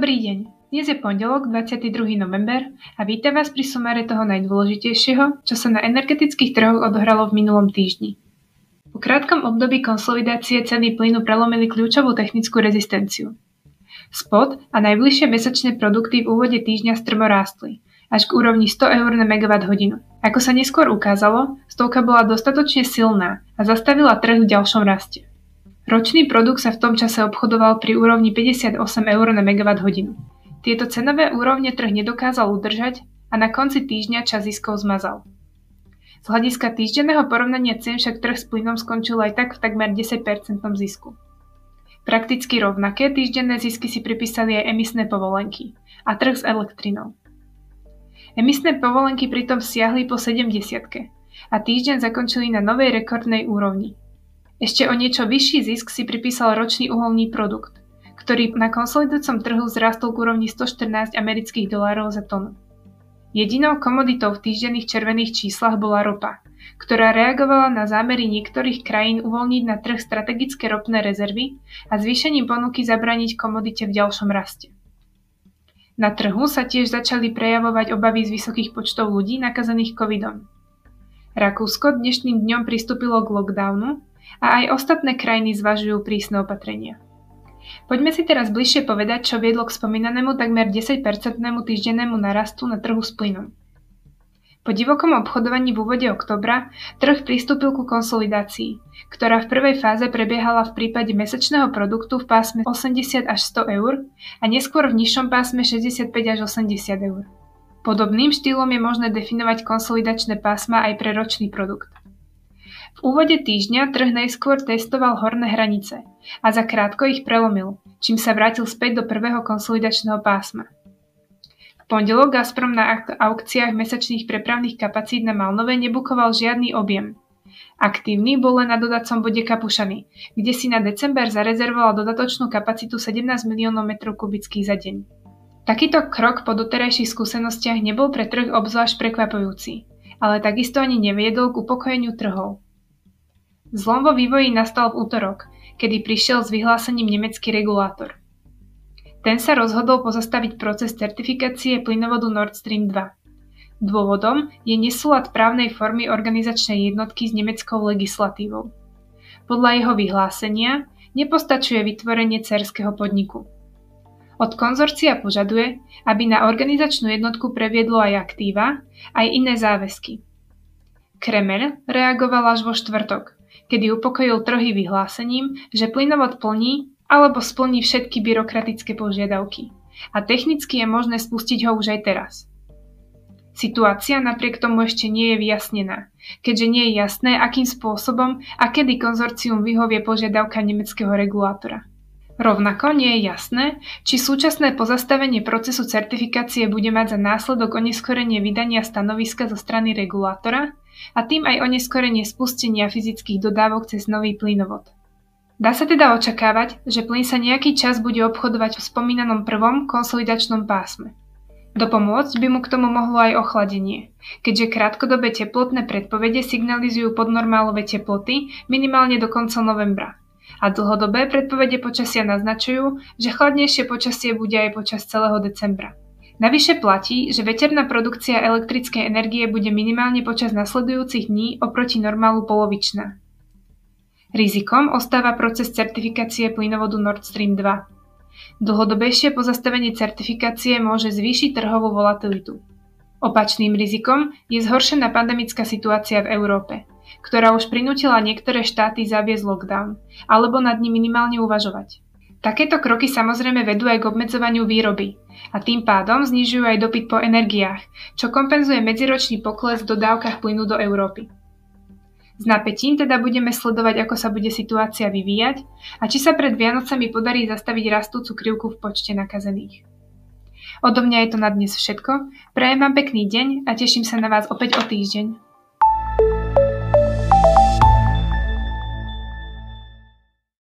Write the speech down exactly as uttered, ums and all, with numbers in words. Dobrý deň, dnes je pondelok dvadsiateho druhého november a vítam vás pri sumáre toho najdôležitejšieho, čo sa na energetických trhoch odohralo v minulom týždni. Po krátkom období konsolidácie ceny plynu prelomili kľúčovú technickú rezistenciu. Spot a najbližšie mesačné produkty v úvode týždňa strmo rástli, až k úrovni sto eur na megawatt hodinu. Ako sa neskôr ukázalo, stovka bola dostatočne silná a zastavila trh v ďalšom raste. Ročný produkt sa v tom čase obchodoval pri úrovni päťdesiatosem eur na megawatt hodinu. Tieto cenové úrovne trh nedokázal udržať a na konci týždňa čas ziskov zmazal. Z hľadiska týždenného porovnania cien však trh s plynom skončil aj tak v takmer desať percent zisku. Prakticky rovnaké týždenné zisky si pripísali aj emisné povolenky a trh s elektrinou. Emisné povolenky pritom siahli po sedemdesiatke a týždeň zakončili na novej rekordnej úrovni. Ešte o niečo vyšší zisk si pripísal ročný uholný produkt, ktorý na konsolidujúcom trhu vzrastol k úrovni stoštrnásť amerických dolárov za tonu. Jedinou komoditou v týždenných červených číslach bola ropa, ktorá reagovala na zámery niektorých krajín uvoľniť na trh strategické ropné rezervy a zvýšením ponuky zabrániť komodite v ďalšom raste. Na trhu sa tiež začali prejavovať obavy z vysokých počtov ľudí nakazených covidom. Rakúsko dnešným dňom pristúpilo k lockdownu a aj ostatné krajiny zvažujú prísne opatrenia. Poďme si teraz bližšie povedať, čo viedlo k spomínanému takmer desať percentnému týždennému narastu na trhu s plynom. Po divokom obchodovaní v úvode októbra trh pristúpil ku konsolidácii, ktorá v prvej fáze prebiehala v prípade mesačného produktu v pásme osemdesiat až sto eur a neskôr v nižšom pásme šesťdesiatpäť až osemdesiat eur. Podobným štýlom je možné definovať konsolidačné pásma aj pre ročný produkt. V úvode týždňa trh najskôr testoval horné hranice a za krátko ich prelomil, čím sa vrátil späť do prvého konsolidačného pásma. V pondelok Gazprom na aukciách mesačných prepravných kapacít na Malnove nebukoval žiadny objem. Aktívny bol len na dodacom bode Kapušany, kde si na december zarezervoval dodatočnú kapacitu sedemnásť miliónov metrov kubických za deň. Takýto krok po doterajších skúsenostiach nebol pre trh obzvlášť prekvapujúci, ale takisto ani neviedol k upokojeniu trhov. Zlom vo vývoji nastal v útorok, kedy prišiel s vyhlásením nemecký regulátor. Ten sa rozhodol pozastaviť proces certifikácie plynovodu Nord Stream dva. Dôvodom je nesúlad právnej formy organizačnej jednotky s nemeckou legislatívou. Podľa jeho vyhlásenia nepostačuje vytvorenie dcérskeho podniku. Od konzorcia požaduje, aby na organizačnú jednotku previedlo aj aktíva, aj iné záväzky. Kremeľ reagoval až vo štvrtok, kedy upokojil trhy vyhlásením, že plynovod plní alebo splní všetky byrokratické požiadavky a technicky je možné spustiť ho už aj teraz. Situácia napriek tomu ešte nie je vyjasnená, keďže nie je jasné, akým spôsobom a kedy konzorcium vyhovie požiadavka nemeckého regulátora. Rovnako nie je jasné, či súčasné pozastavenie procesu certifikácie bude mať za následok oneskorenie vydania stanoviska zo strany regulátora a tým aj oneskorenie spustenia fyzických dodávok cez nový plynovod. Dá sa teda očakávať, že plyn sa nejaký čas bude obchodovať v spomínanom prvom konsolidačnom pásme. Dopomôcť by mu k tomu mohlo aj ochladenie, keďže krátkodobé teplotné predpovede signalizujú podnormálové teploty minimálne do konca novembra. A dlhodobé predpovede počasia naznačujú, že chladnejšie počasie bude aj počas celého decembra. Navyše platí, že veterná produkcia elektrickej energie bude minimálne počas nasledujúcich dní oproti normálu polovičná. Rizikom ostáva proces certifikácie plynovodu Nord Stream dva. Dlhodobejšie pozastavenie certifikácie môže zvýšiť trhovú volatilitu. Opačným rizikom je zhoršená pandemická situácia v Európe, ktorá už prinútila niektoré štáty zaviesť lockdown alebo nad ním minimálne uvažovať. Takéto kroky samozrejme vedú aj k obmedzovaniu výroby a tým pádom znižujú aj dopyt po energiách, čo kompenzuje medziročný pokles v dodávkach plynu do Európy. S napätím teda budeme sledovať, ako sa bude situácia vyvíjať a či sa pred Vianocami podarí zastaviť rastúcu krivku v počte nakazených. Odo mňa je to na dnes všetko, prajem vám pekný deň a teším sa na vás opäť o týždeň.